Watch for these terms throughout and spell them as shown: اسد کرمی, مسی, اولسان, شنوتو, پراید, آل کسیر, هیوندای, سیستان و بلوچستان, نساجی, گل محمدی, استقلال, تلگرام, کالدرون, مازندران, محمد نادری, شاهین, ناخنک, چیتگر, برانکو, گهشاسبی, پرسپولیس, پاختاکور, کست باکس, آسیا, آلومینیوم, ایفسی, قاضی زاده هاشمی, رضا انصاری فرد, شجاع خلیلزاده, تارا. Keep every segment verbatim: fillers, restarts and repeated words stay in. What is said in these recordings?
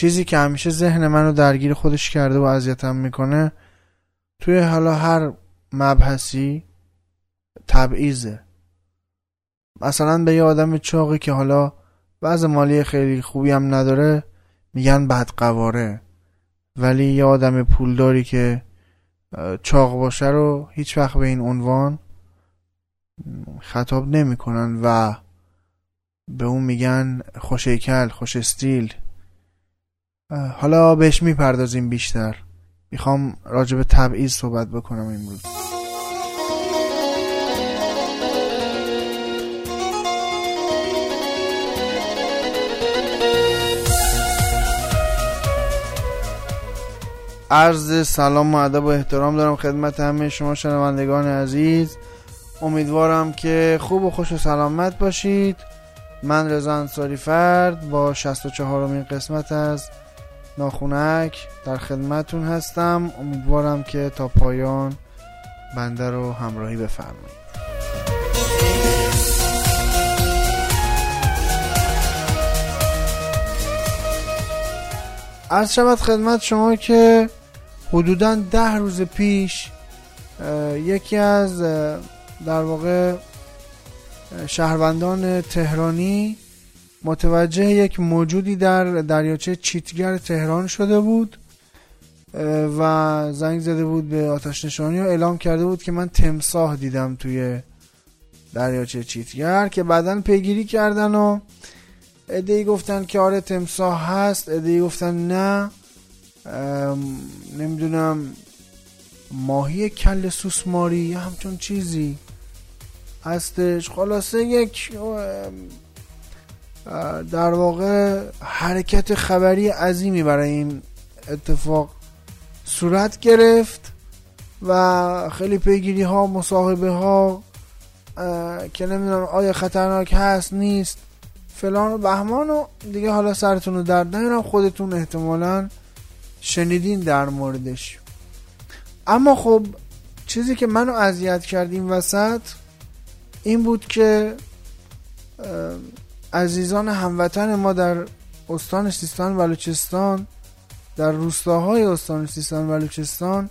چیزی که همیشه ذهن منو درگیر خودش کرده و اذیتم میکنه توی حالا هر مبحثی تبعیضه. مثلا به یه آدم چاقی که حالا وضع مالی خیلی خوبی هم نداره میگن بدقواره، ولی یه آدم پولداری که چاق باشه رو هیچ وقت به این عنوان خطاب نمی کنن و به اون میگن خوشیکل، خوش استیل. حالا بهش میپردازیم بیشتر، میخوام راجع به تبعیض صحبت بکنم امروز. عرض سلام و ادب و احترام دارم خدمت همه شما شنوندگان عزیز. امیدوارم که خوب و خوش و سلامت باشید. من رضا انصاری فرد با شصت و چهارمین قسمت از ناخنک در خدمتون هستم. امیدوارم که تا پایان بنده رو همراهی بفرمایید. عرض شود خدمت شما که حدوداً ده روز پیش یکی از در واقع شهروندان تهرانی متوجه یک موجودی در دریاچه چیتگر تهران شده بود و زنگ زده بود به آتش نشانی و اعلام کرده بود که من تمساح دیدم توی دریاچه چیتگر، که بعداً پیگیری کردن و عده‌ای گفتن که آره تمساح هست، عده‌ای گفتن نه نمیدونم ماهی کل سوسماری یا همچون چیزی هستش. خلاصه یک در واقع حرکت خبری عظیمی برای این اتفاق صورت گرفت و خیلی پیگیری ها، مصاحبه ها که نمیدونم آیا خطرناک هست نیست فلان و بهمان و دیگه. حالا سرتون رو درد نیارم، خودتون احتمالاً شنیدین در موردش. اما خب چیزی که منو اذیت کرد این وسط این بود که عزیزان هموطن ما در استان سیستان و بلوچستان، در روستاهای استان سیستان و بلوچستان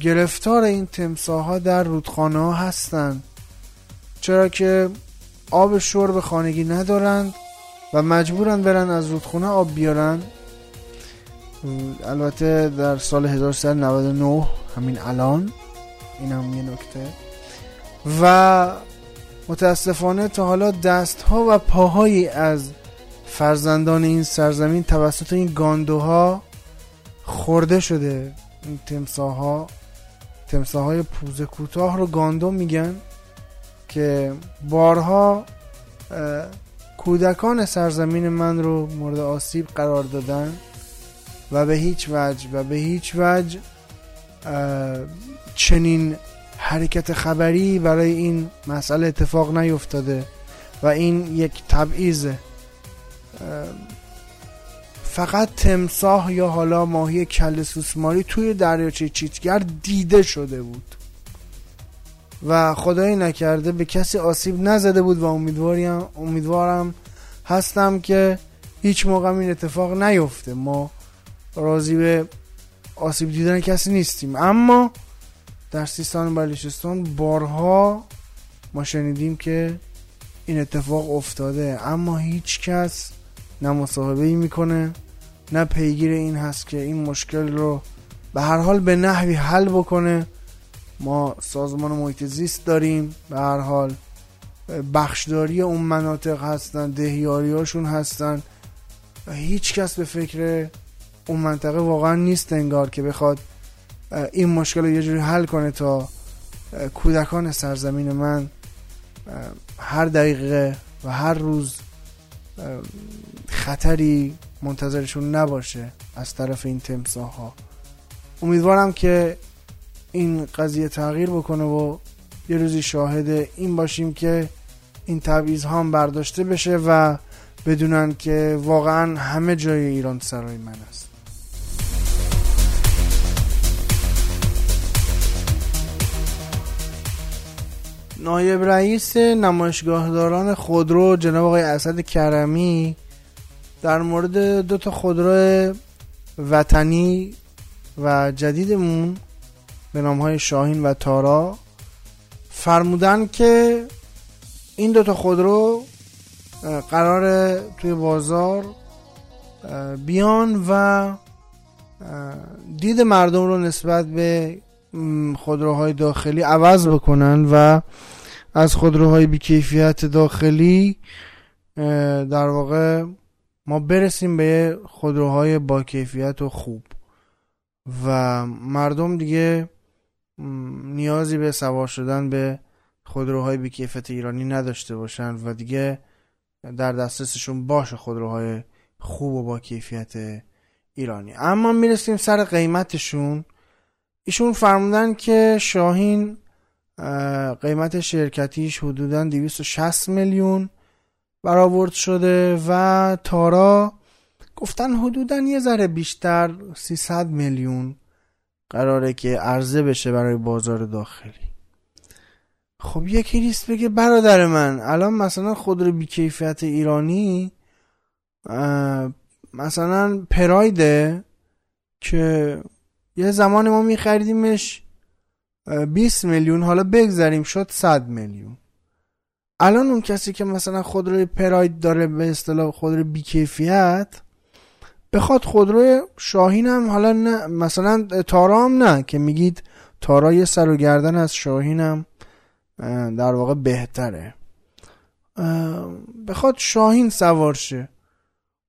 گرفتار این تمساح‌ها در رودخانه‌ها هستند، چرا که آب شرب خانگی ندارند و مجبورن برن از رودخونه آب بیارن. البته در سال هزار و سیصد و نود و نه، همین الان، این هم یه نکته. و متاسفانه تا حالا دست ها و پاهایی از فرزندان این سرزمین توسط این گاندوها خورده شده. این تمساح ها، تمساح های پوزه کوتاه رو گاندو میگن، که بارها کودکان سرزمین من رو مورد آسیب قرار دادن و به هیچ وجه و به هیچ وجه چنین حرکت خبری برای این مسئله اتفاق نیفتاده و این یک تبعیضه. فقط تمساح یا حالا ماهی کله سوسماری توی دریاچه چیتگر دیده شده بود و خدایی نکرده به کسی آسیب نزده بود و امیدوارم امیدوارم هستم که هیچ موقع این اتفاق نیفته. ما راضی به آسیب دیدن کسی نیستیم، اما در سیستان و بلوچستان بارها ما شنیدیم که این اتفاق افتاده، اما هیچ کس نه مصاحبه‌ای میکنه نه پیگیر این هست که این مشکل رو به هر حال به نحوی حل بکنه. ما سازمان محیط زیست داریم، به هر حال بخشداری اون مناطق هستن، دهیاری هاشون هستن و هیچ کس به فکر اون منطقه واقعا نیست انگار که بخواد این مشکل رو یه جوری حل کنه تا کودکان سرزمین من هر دقیقه و هر روز خطری منتظرشون نباشه از طرف این تمساح ها. امیدوارم که این قضیه تغییر بکنه و یه روزی شاهد این باشیم که این تبعیض ها هم برداشته بشه و بدونن که واقعا همه جای ایران سرای من است. نایب رئیس نمایشگاهداران خودرو جناب آقای اسد کرمی در مورد دو تا خودرو وطنی و جدیدمون به نام‌های شاهین و تارا فرمودن که این دو تا خودرو قراره توی بازار بیان و دید مردم رو نسبت به خودروهای داخلی عوض بکنن و از خودروهای بی‌کیفیت داخلی در واقع ما برسیم به خودروهای با کیفیت و خوب و مردم دیگه نیازی به سوار شدن به خودروهای بی‌کیفیت ایرانی نداشته باشن و دیگه در دسترسشون باشه خودروهای خوب و با کیفیت ایرانی. اما میرسیم سر قیمتشون. ایشون فرمودن که شاهین قیمت شرکتیش حدوداً دویست و شصت میلیون برآورد شده و تارا گفتن حدوداً یه ذره بیشتر سیصد میلیون قراره که عرضه بشه برای بازار داخلی. خب یکی نیست بگه برادر من الان مثلا خودرو بی‌کیفیت ایرانی مثلا پرایده که یه زمان ما میخریدیمش بیست میلیون، حالا بگذاریم شد صد میلیون. الان اون کسی که مثلا خودروی پراید داره به اصطلاح خودروی بی‌کیفیت بخواد خودروی شاهین هم حالا نه مثلا تارا هم نه که میگید تارا یه سر و گردن از شاهین هم در واقع بهتره، بخواد شاهین سوار شه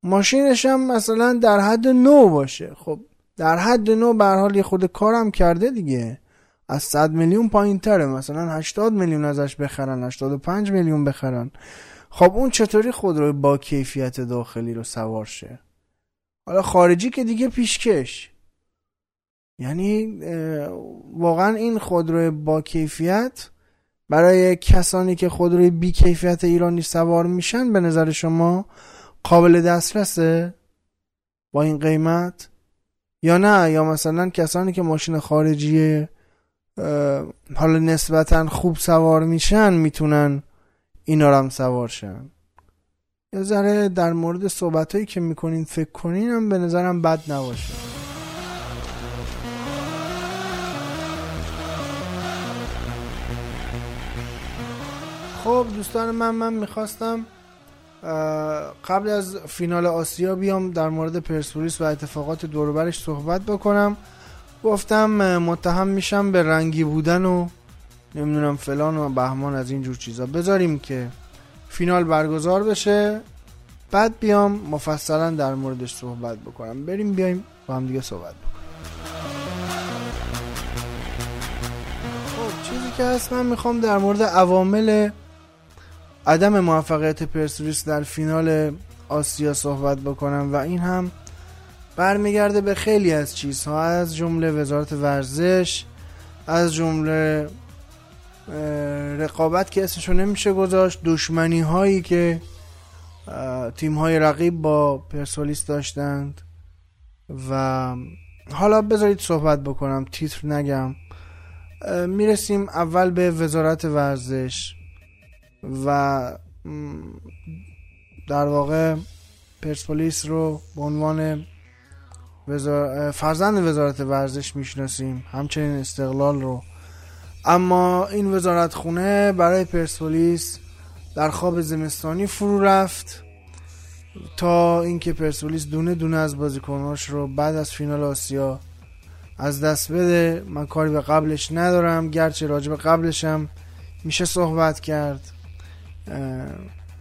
ماشینش هم مثلا در حد نو باشه. خب در حد نو به هر حال یه خود کارم کرده دیگه، از صد میلیون پایین تره، مثلا هشتاد میلیون ازش بخرن، هشتاد و پنج میلیون بخرن. خب اون چطوری خودروی با کیفیت داخلی رو سوار شه؟ حالا خارجی که دیگه پیشکش. یعنی واقعا این خودروی با کیفیت برای کسانی که خودروی بی کیفیت ایرانی سوار میشن به نظر شما قابل دسترسه با این قیمت یا نه؟ یا مثلا کسانی که ماشین خارجی حالا نسبتا خوب سوار میشن میتونن اینا رو هم سوار شن؟ یه ذره در مورد صحبتایی که میکنین فکر کنین هم به نظرم بد نباشه. خب دوستان من من میخواستم قبل از فینال آسیا بیام در مورد پرسپولیس و اتفاقات دوروبرش صحبت بکنم. گفتم متهم میشم به رنگی بودن و نمیدونم فلان و بهمان از این جور چیزا، بذاریم که فینال برگزار بشه بعد بیام مفصلا در موردش صحبت بکنم. بریم بیایم با هم دیگه صحبت بکنیم. خب چیزی که هست من میخوام در مورد عوامل عدم موفقیت پرسپولیس در فینال آسیا صحبت بکنم و این هم برمیگرده به خیلی از چیزها، از جمله وزارت ورزش، از جمله رقابت که اسمشو نمیشه گذاشت، دشمنی هایی که تیم های رقیب با پرسپولیس داشتند. و حالا بذارید صحبت بکنم، تیتر نگم. میرسیم اول به وزارت ورزش و در واقع پرسپولیس رو به عنوان وزار... فرزند وزارت ورزش میشناسیم، همچنین استقلال رو. اما این وزارت خونه برای پرسپولیس در خواب زمستانی فرو رفت تا اینکه پرسپولیس دونه دونه از بازیکناش رو بعد از فینال آسیا از دست بده. من کاری به قبلش ندارم، گرچه راجب قبلشم میشه صحبت کرد،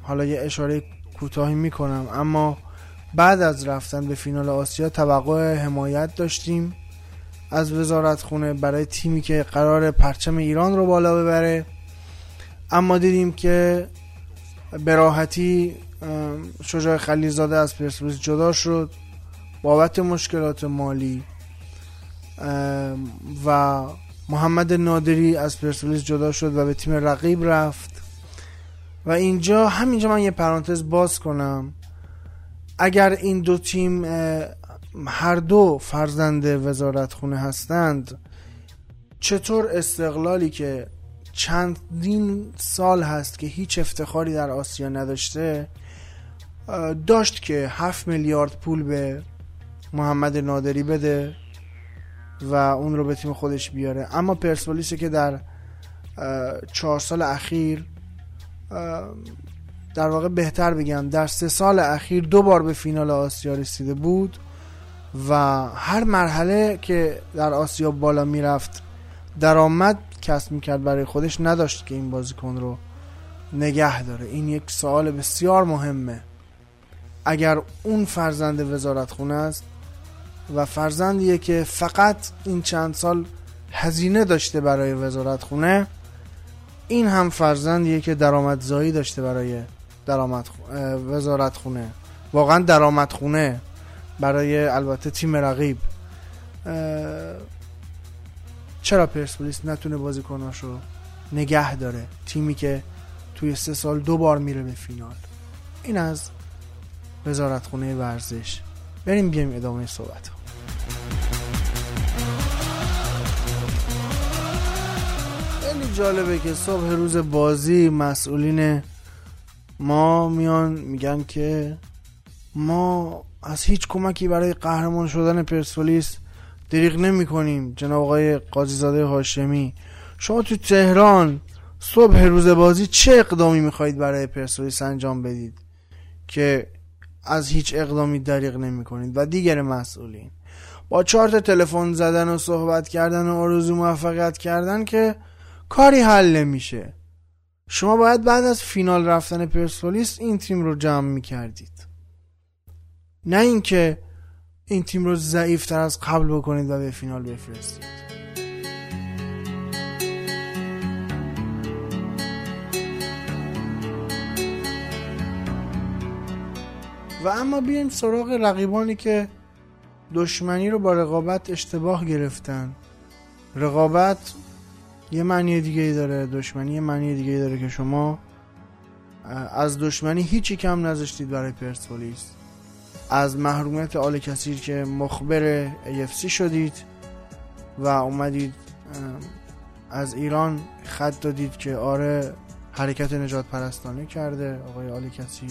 حالا یه اشاره کوتاهی میکنم. اما بعد از رفتن به فینال آسیا توقع حمایت داشتیم از وزارت خونه برای تیمی که قرار پرچم ایران رو بالا ببره، اما دیدیم که به راحتی شجاع خلیلزاده از پرسپولیس جدا شد بابت مشکلات مالی و محمد نادری از پرسپولیس جدا شد و به تیم رقیب رفت. و اینجا همینجا من یه پرانتز باز کنم، اگر این دو تیم هر دو فرزند وزارت خونه هستند، چطور استقلالی که چندین سال هست که هیچ افتخاری در آسیا نداشته داشت که هفت میلیارد پول به محمد نادری بده و اون رو به تیم خودش بیاره. اما پرسپولیس که در چهار سال اخیر، در واقع بهتر بگم در سه سال اخیر، دو بار به فینال آسیا رسیده بود و هر مرحله که در آسیا بالا میرفت درآمد کسب میکرد برای خودش، نداشت که این بازیکن رو نگه داره. این یک سوال بسیار مهمه. اگر اون فرزند وزارتخونه است و فرزندیه که فقط این چند سال هزینه داشته برای وزارتخونه، این هم فرزندیه که درآمدزایی داشته برای درآمد وزارتخونه، واقعا درآمدخونه برای البته تیم رقیب. چرا پرسپولیس نتونه بازیکناشو نگه داره؟ تیمی که توی سه سال دو بار میره به فینال. این از وزارتخونه ورزش. بریم بیایم ادامه صحبت. خیلی جالبه که صبح روز بازی مسئولین ما میان میگن که ما از هیچ کمکی برای قهرمان شدن پرسپولیس دریغ نمی کنیم. جناب آقای قاضی زاده هاشمی، شما تو تهران صبح روز بازی چه اقدامی میخواید برای پرسپولیس انجام بدید که از هیچ اقدامی دریغ نمی کنید؟ و دیگر مسئولین با چارت تلفن زدن و صحبت کردن و آرزو موفقیت کردن که کاری حل نمیشه. شما باید بعد از فینال رفتن پرسپولیس این تیم رو جمع میکردید، نه اینکه این تیم رو ضعیف‌تر از قبل بکنید و به فینال بفرستید. و اما بیایم سراغ رقیبانی که دشمنی رو با رقابت اشتباه گرفتن. رقابت یه معنی دیگه داره، دشمنی یه معنی دیگه داره که شما از دشمنی هیچی کم نذاشتید برای پرسپولیس. از محرومیت آل کسیر که مخبر ایفسی شدید و اومدید از ایران خط دادید که آره حرکت نجات پرستانه کرده آقای آل کسیر،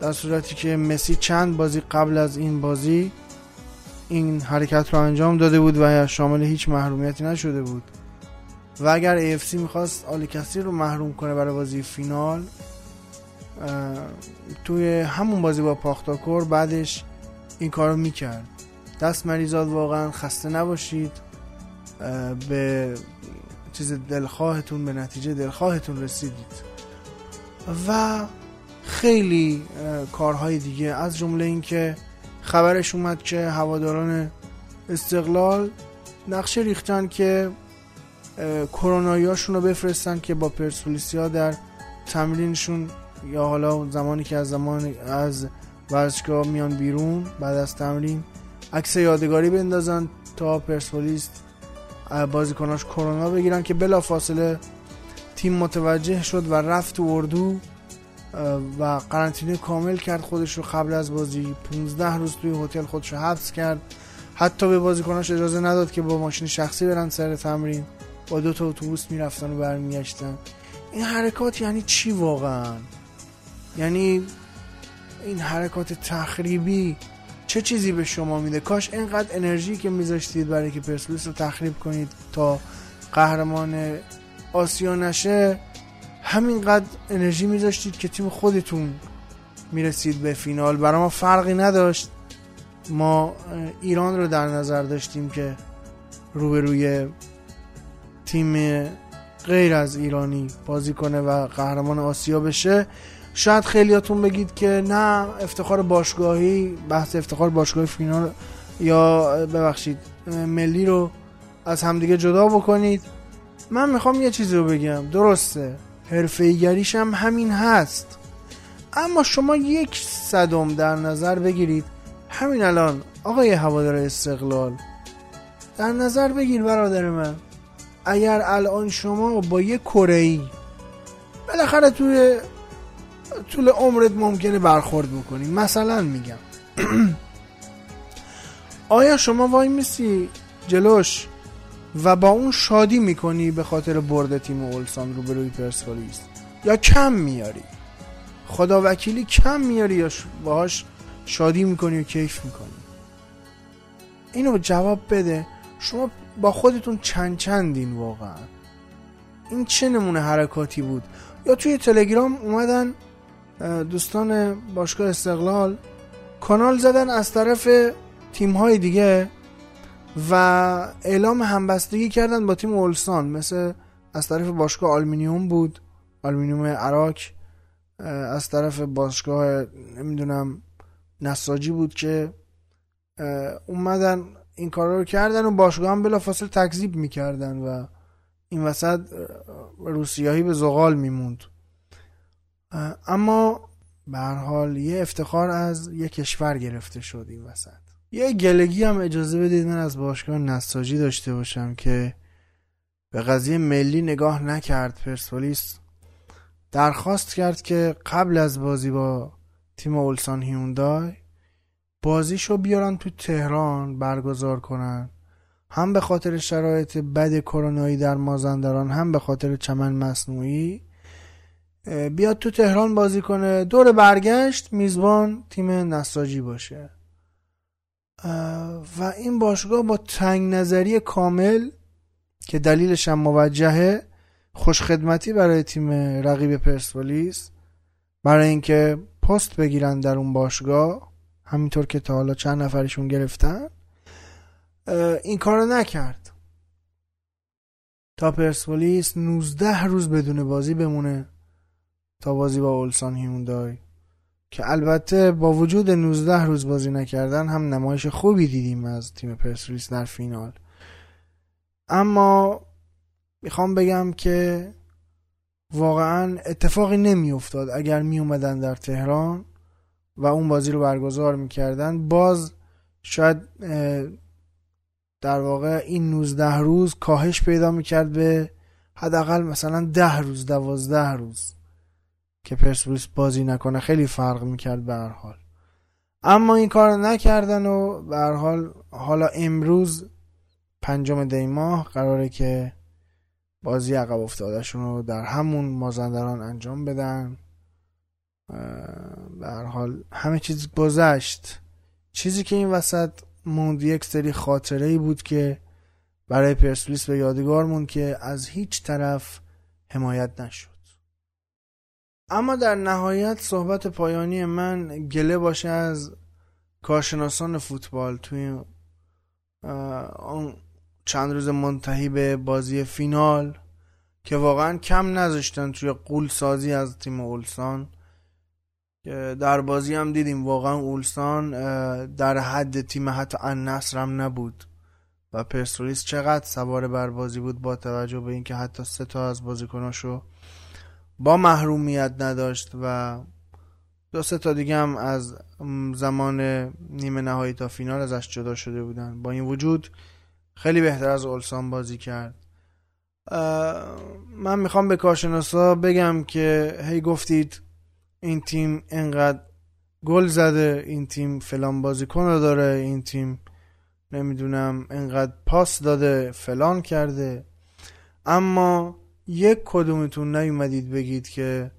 در صورتی که مسی چند بازی قبل از این بازی این حرکت رو انجام داده بود و شامل هیچ محرومیتی نشده بود. و اگر ایفسی میخواست آل کسیر رو محروم کنه برای بازی فینال، توی همون بازی با پاختاکور بعدش این کارو میکرد. دست مریضات واقعا خسته نباشید، به چیز دلخواهتون، به نتیجه دلخواهتون رسیدید و خیلی کارهای دیگه، از جمله این که خبرش اومد که هواداران استقلال نقشه ریختن که کروناییاشون رو بفرستن که با پرسپولیسیا در تمرینشون یا حالا زمانی که از زمان از ورزشگاه میان بیرون بعد از تمرین عکس یادگاری بندازن تا پرسپولیس بازیکناش کرونا بگیرن، که بلافاصله تیم متوجه شد و رفت تو اردو و قرنطینه کامل کرد خودش رو. قبل از بازی پانزده روز توی هتل خودش رو حبس کرد، حتی به بازیکناش اجازه نداد که با ماشین شخصی برن سر تمرین، با دو تا اتوبوس میرفتن و برمیگشتن. این حرکات یعنی چی واقعا؟ یعنی این حرکات تخریبی چه چیزی به شما میده؟ کاش اینقدر انرژی که میذاشتید برای که پرسپولیس رو تخریب کنید تا قهرمان آسیا نشه، همینقدر انرژی میذاشتید که تیم خودتون میرسید به فینال. برای ما فرقی نداشت، ما ایران رو در نظر داشتیم که روبروی تیم غیر از ایرانی بازی کنه و قهرمان آسیا بشه. شاید خیلیاتون بگید که نه افتخار باشگاهی، بحث افتخار باشگاهی فینال یا ببخشید ملی رو از همدیگه جدا بکنید. من میخوام یه چیزی رو بگم، درسته حرفه‌ای‌گریش هم همین هست، اما شما یک صدم در نظر بگیرید. همین الان آقای هوادار استقلال در نظر بگیر برادر من، اگر الان شما با یه کره‌ای بالاخره توی طول عمرت ممکنه برخورد بکنی، مثلا میگم آیا شما وای میسی جلوش و با اون شادی میکنی به خاطر برد تیم اولسان روبروی پرسپولیس، یا کم میاری؟ خدا وکیلی کم میاری یا باهاش شادی میکنی و کیف میکنی؟ اینو جواب بده. شما با خودتون چند چندین واقعا؟ این چه نمونه حرکاتی بود؟ یا توی تلگرام اومدن دوستان باشگاه استقلال کانال زدن از طرف تیم‌های دیگه و اعلام همبستگی کردن با تیم اولسان، مثل از طرف باشگاه آلومینیوم بود، آلومینیوم عراق، از طرف باشگاه نمیدونم نساجی بود که اومدن این کارا رو کردن و باشگاه هم بلافاصله تکذیب میکردن و این وسط روسیایی به زغال میموند. اما به هر حال یه افتخار از یه کشور گرفته شد این وسط. یه گلگی هم اجازه بدید من از باشگاه نساجی داشته باشم که به قضیه ملی نگاه نکرد. پرسپولیس درخواست کرد که قبل از بازی با تیم اولسان هیوندای بازیشو بیارن تو تهران برگزار کنن، هم به خاطر شرایط بد کرونایی در مازندران هم به خاطر چمن مصنوعی. بیاد تو تهران بازی کنه، دور برگشت میزبان تیم نساجی باشه. و این باشگاه با تنگ نظری کامل که دلیلش هم موجهه، خوشخدمتی برای تیم رقیب پرسپولیس، برای اینکه پست بگیرن در اون باشگاه، همینطور که تا حالا چند نفرشون گرفتن، این کارو نکرد تا پرسپولیس نوزده روز بدون بازی بمونه تا بازی با اولسان هیوندای، که البته با وجود نوزده روز بازی نکردن هم نمایش خوبی دیدیم از تیم پرسپولیس در فینال. اما میخوام بگم که واقعا اتفاقی نمی افتاد اگر می اومدن در تهران و اون بازی رو برگزار میکردن. باز شاید در واقع این نوزده روز کاهش پیدا میکرد به حداقل مثلا ده روز، دوازده روز که پرسپولیس بازی نکنه، خیلی فرق میکرد به هر حال. اما این کار نکردن و به هر حال حالا امروز پنجم دی ماه قراره که بازی عقب افتادهشون رو در همون مازندران انجام بدن. به هر حال همه چیز گذشت. چیزی که این وسط موند یک سری خاطره‌ای بود که برای پرسپولیس به یادگار موند که از هیچ طرف حمایت نشد. اما در نهایت صحبت پایانی من گله باشه از کارشناسان فوتبال توی اون چند روز منتهی به بازی فینال که واقعا کم نذاشتن توی قول سازی از تیم اولسان. در بازی هم دیدیم واقعا اولسان در حد تیم حتی النصر هم نبود و پرسپولیس چقدر سوار بر بازی بود، با توجه به اینکه حتی سه تا از بازیکناشو با محرومیت نداشت و دو سه تا دیگه هم از زمان نیمه نهایی تا فینال ازش جدا شده بودن. با این وجود خیلی بهتر از اولسان بازی کرد. من میخوام به کارشناسا بگم که هی گفتید این تیم انقدر گل زده، این تیم فلان بازیکن رو داره، این تیم نمیدونم انقدر پاس داده، فلان کرده، اما یک کدومتون نیومدید بگید که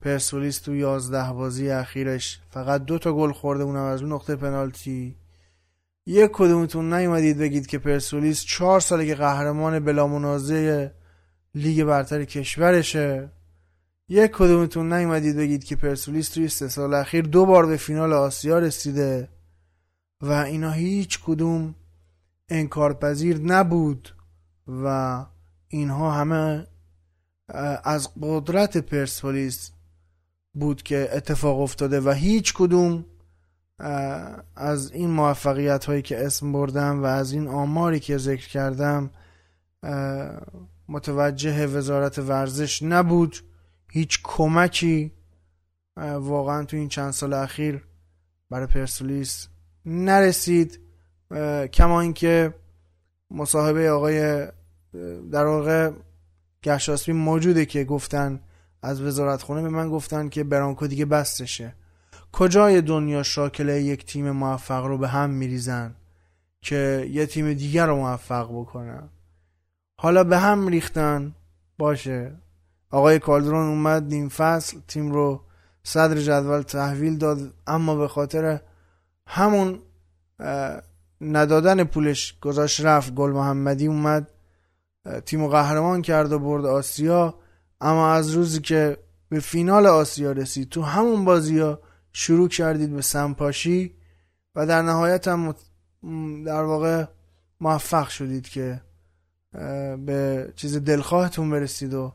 پرسپولیس تو یازده بازی اخیرش فقط دو تا گل خورده، اونم از اون نقطه پنالتی. یک کدومتون نیومدید بگید که پرسپولیس چهار ساله که قهرمان بلامنازع لیگ برتر کشورشه. یک کدومتون نیومدید بگید که پرسپولیس توی سه سال اخیر دو بار به فینال آسیا رسیده و اینا هیچ کدوم انکارپذیر نبود و اینها همه از قدرت پرسپولیس بود که اتفاق افتاده و هیچ کدوم از این موفقیت هایی که اسم بردم و از این آماری که ذکر کردم متوجه وزارت ورزش نبود. هیچ کمکی واقعا تو این چند سال اخیر برای پرسپولیس نرسید، کما اینکه مصاحبه آقای در واقع گهشاسبی موجوده که گفتن از وزارت خونه به من گفتن که برانکو دیگه بستشه. کجای دنیا شاکله یک تیم موفق رو به هم میریزن که یه تیم دیگر رو موفق بکنن؟ حالا به هم ریختن، باشه، آقای کالدرون اومد نیم فصل تیم رو صدر جدول تحویل داد، اما به خاطر همون ندادن پولش گذاشت رفت. گل محمدی اومد تیمو قهرمان کرد و برد آسیا، اما از روزی که به فینال آسیا رسید تو همون بازیا شروع کردید به سمپاشی و در نهایت هم در واقع موفق شدید که به چیز دلخواهتون برسید و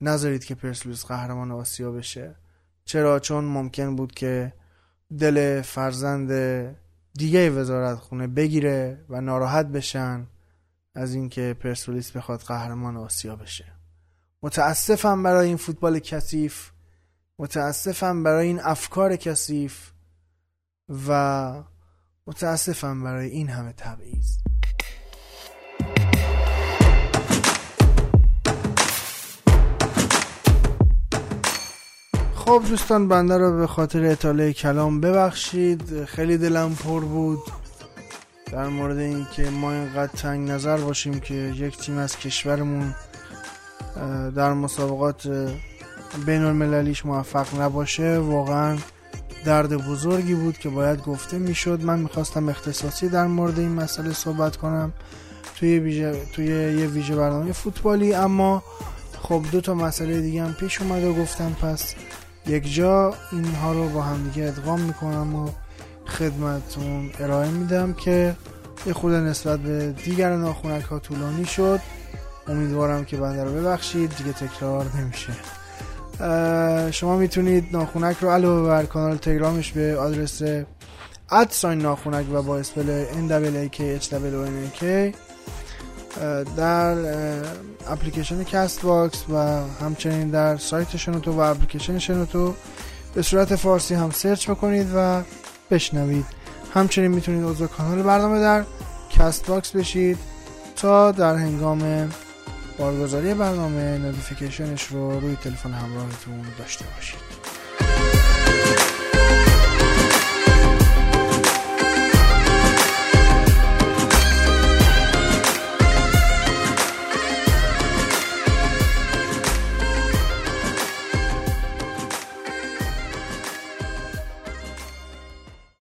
نذارید که پرسپولیس قهرمان آسیا بشه. چرا؟ چون ممکن بود که دل فرزند دیگه وزارتخونه بگیره و ناراحت بشن از اینکه پرسپولیس بخواد قهرمان آسیا بشه. متاسفم برای این فوتبال کثیف، متاسفم برای این افکار کثیف و متاسفم برای این همه تبعیض. خب دوستان، بنده رو به خاطر اطاله کلام ببخشید، خیلی دلم پر بود در مورد این که ما اینقدر تنگ نظر باشیم که یک تیم از کشورمون در مسابقات بین المللیش موفق نباشه. واقعا درد بزرگی بود که باید گفته میشد. من میخواستم اختصاصی در مورد این مسئله صحبت کنم توی ویژه توی یه ویژه برنامه فوتبالی، اما خب دو تا مسئله دیگه هم پیش اومد و گفتم پس یک جا اینها رو با هم دیگه ادغام میکنم و خدمتتون ارائه میدم که یه خود نسبت به دیگر ناخنک ها طولانی شد. امیدوارم که بنده رو ببخشید، دیگه تکرار نمیشه. شما میتونید ناخنک رو علاوه بر کانال تلگرامش به آدرس ادساین ناخنک و با اسپل ان دبلیو ای کی اچ دبلیو ان کی در اپلیکیشن کست باکس و همچنین در سایت شنوتو و اپلیکیشن شنوتو به صورت فارسی هم سرچ بکنید و بشنوید. همچنین میتونید عضو کانال برنامه در کست باکس بشید تا در هنگام بارگذاری برنامه نوتیفیکیشنش رو روی تلفن همراهتون داشته باشید.